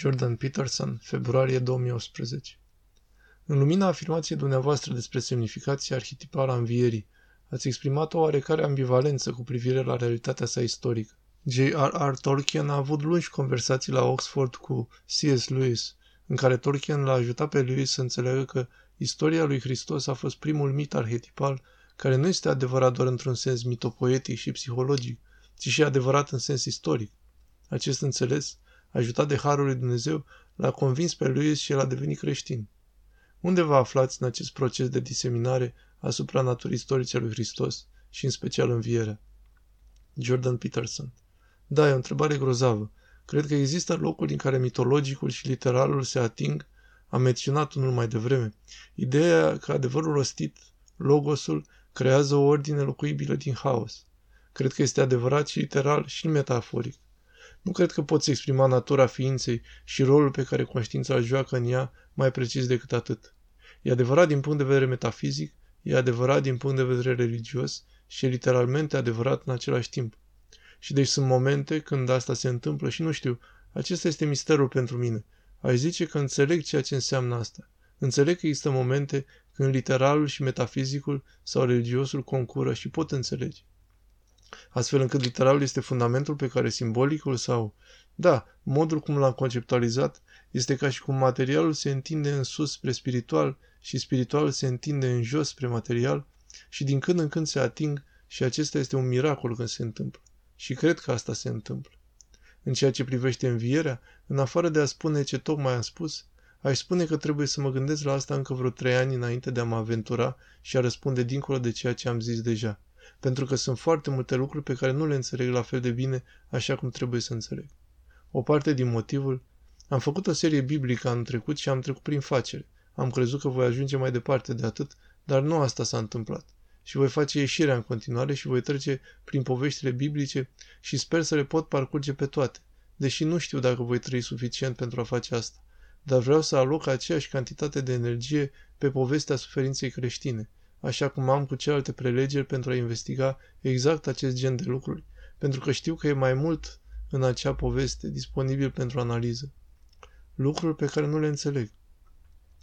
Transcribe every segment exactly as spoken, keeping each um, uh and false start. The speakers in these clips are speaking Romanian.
Jordan Peterson, februarie două mii optsprezece. În lumina afirmației dumneavoastră despre semnificația arhetipală a învierii, ați exprimat o oarecare ambivalență cu privire la realitatea sa istorică. J R R Tolkien a avut lungi conversații la Oxford cu C S Lewis, în care Tolkien l-a ajutat pe Lewis să înțeleagă că istoria lui Hristos a fost primul mit arhetipal care nu este adevărat doar într-un sens mitopoetic și psihologic, ci și adevărat în sens istoric. Acest înțeles, ajutat de harul lui Dumnezeu, l-a convins pe Lewis și el a devenit creștin. Unde vă aflați în acest proces de diseminare asupra naturii istorice lui Hristos și în special învierea? Jordan Peterson. Da, e o întrebare grozavă. Cred că există locuri în care mitologicul și literalul se ating, am menționat unul mai devreme. Ideea că adevărul rostit, logosul, creează o ordine locuibilă din haos. Cred că este adevărat și literal și metaforic. Nu cred că poți exprima natura ființei și rolul pe care conștiința îl joacă în ea mai precis decât atât. E adevărat din punct de vedere metafizic, e adevărat din punct de vedere religios și e literalmente adevărat în același timp. Și deci sunt momente când asta se întâmplă și nu știu, acesta este misterul pentru mine. Aș zice că înțeleg ceea ce înseamnă asta. Înțeleg că există momente când literalul și metafizicul sau religiosul concură și pot înțelege. Astfel încât literalul este fundamentul pe care simbolicul sau, da, modul cum l-am conceptualizat, este ca și cum materialul se întinde în sus spre spiritual și spiritualul se întinde în jos spre material și din când în când se ating și acesta este un miracol când se întâmplă. Și cred că asta se întâmplă. În ceea ce privește învierea, în afară de a spune ce tocmai am spus, aș spune că trebuie să mă gândesc la asta încă vreo trei ani înainte de a mă aventura și a răspunde dincolo de ceea ce am zis deja. Pentru că sunt foarte multe lucruri pe care nu le înțeleg la fel de bine așa cum trebuie să înțeleg. O parte din motivul, am făcut o serie biblică anul trecut și am trecut prin facere. Am crezut că voi ajunge mai departe de atât, dar nu asta s-a întâmplat. Și voi face ieșirea în continuare și voi trece prin poveștile biblice și sper să le pot parcurge pe toate, deși nu știu dacă voi trăi suficient pentru a face asta, dar vreau să aloc aceeași cantitate de energie pe povestea suferinței creștine, așa cum am cu celelalte prelegeri pentru a investiga exact acest gen de lucruri, pentru că știu că e mai mult în acea poveste disponibil pentru analiză. Lucruri pe care nu le înțeleg.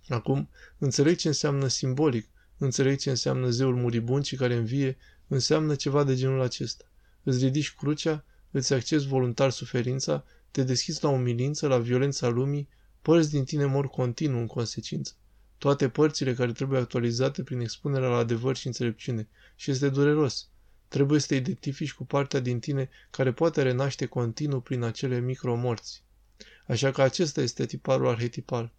Acum, înțeleg ce înseamnă simbolic, înțeleg ce înseamnă zeul muribund și care învie, înseamnă ceva de genul acesta. Îți ridici crucea, îți accesi voluntar suferința, te deschizi la umilință, la violența lumii, părți din tine mor continuu în consecință. Toate părțile care trebuie actualizate prin expunerea la adevăr și înțelepciune. Și este dureros. Trebuie să te identifici cu partea din tine care poate renaște continuu prin acele micromorți. Așa că acesta este tiparul arhetipal.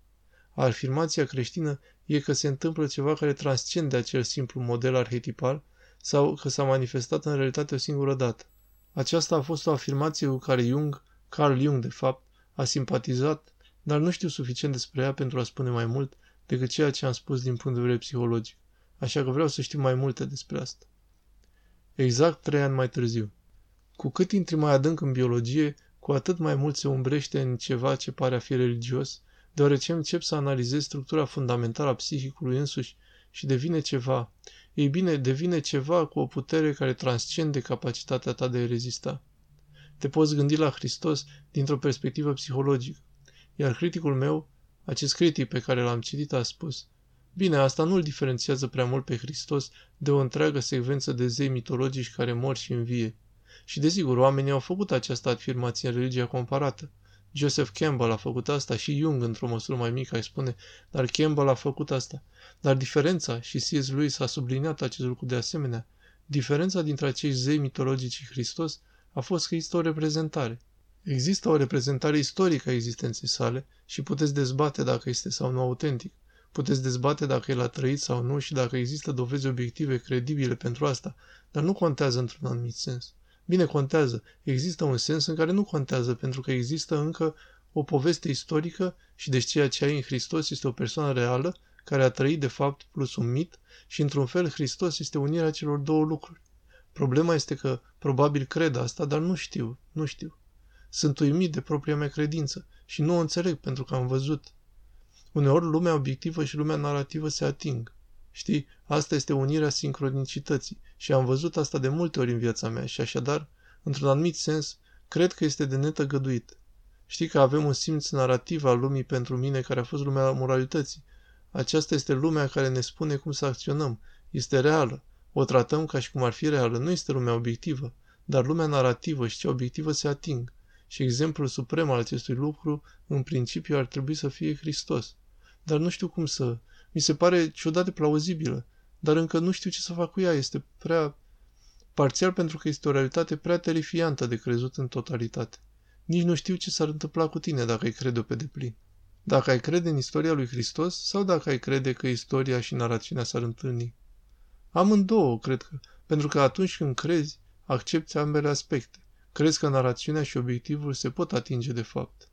Afirmația creștină e că se întâmplă ceva care transcende acel simplu model arhetipal sau că s-a manifestat în realitate o singură dată. Aceasta a fost o afirmație cu care Jung, Carl Jung de fapt, a simpatizat, dar nu știu suficient despre ea pentru a spune mai mult decât ceea ce am spus din punct de vedere psihologic, așa că vreau să știu mai multe despre asta. Exact trei ani mai târziu. Cu cât intri mai adânc în biologie, cu atât mai mult se umbrește în ceva ce pare a fi religios, deoarece încep să analizez structura fundamentală a psihicului însuși și devine ceva, ei bine, devine ceva cu o putere care transcende capacitatea ta de a rezista. Te poți gândi la Hristos dintr-o perspectivă psihologică, iar criticul meu, acest critic pe care l-am citit, a spus: bine, asta nu îl diferențiază prea mult pe Hristos de o întreagă secvență de zei mitologici care mor și învie. Și desigur, oamenii au făcut această afirmație în religia comparată. Joseph Campbell a făcut asta și Jung, într-o măsură mai mică, aș spune, dar Campbell a făcut asta. Dar diferența, și C S. Lewis a subliniat acest lucru de asemenea, diferența dintre acești zei mitologici și Hristos a fost că există o reprezentare. Există o reprezentare istorică a existenței sale și puteți dezbate dacă este sau nu autentic. Puteți dezbate dacă el a trăit sau nu și dacă există dovezi obiective credibile pentru asta, dar nu contează într-un anumit sens. Bine, contează. Există un sens în care nu contează, pentru că există încă o poveste istorică și deci ceea ce ai în Hristos este o persoană reală care a trăit de fapt plus un mit și într-un fel Hristos este unirea celor două lucruri. Problema este că probabil cred asta, dar nu știu, nu știu. Sunt uimit de propria mea credință și nu o înțeleg pentru că am văzut. Uneori lumea obiectivă și lumea narrativă se ating. Știi, asta este unirea sincronicității și am văzut asta de multe ori în viața mea și așadar, într-un anumit sens, cred că este de netăgăduit. Știi că avem un simț narrativ al lumii pentru mine care a fost lumea moralității. Aceasta este lumea care ne spune cum să acționăm. Este reală. O tratăm ca și cum ar fi reală. Nu este lumea obiectivă, dar lumea narrativă și cea obiectivă se ating. Și exemplul suprem al acestui lucru, în principiu, ar trebui să fie Hristos. Dar nu știu cum să... Mi se pare ciudat de plauzibilă, dar încă nu știu ce să fac cu ea. Este prea... Parțial pentru că este o realitate prea terifiantă de crezut în totalitate. Nici nu știu ce s-ar întâmpla cu tine dacă ai crede-o pe deplin. Dacă ai crede în istoria lui Hristos sau dacă ai crede că istoria și narațiunea s-ar întâlni. Amândouă, cred că, pentru că atunci când crezi, accepți ambele aspecte. Crezi că narațiunea și obiectivul se pot atinge de fapt.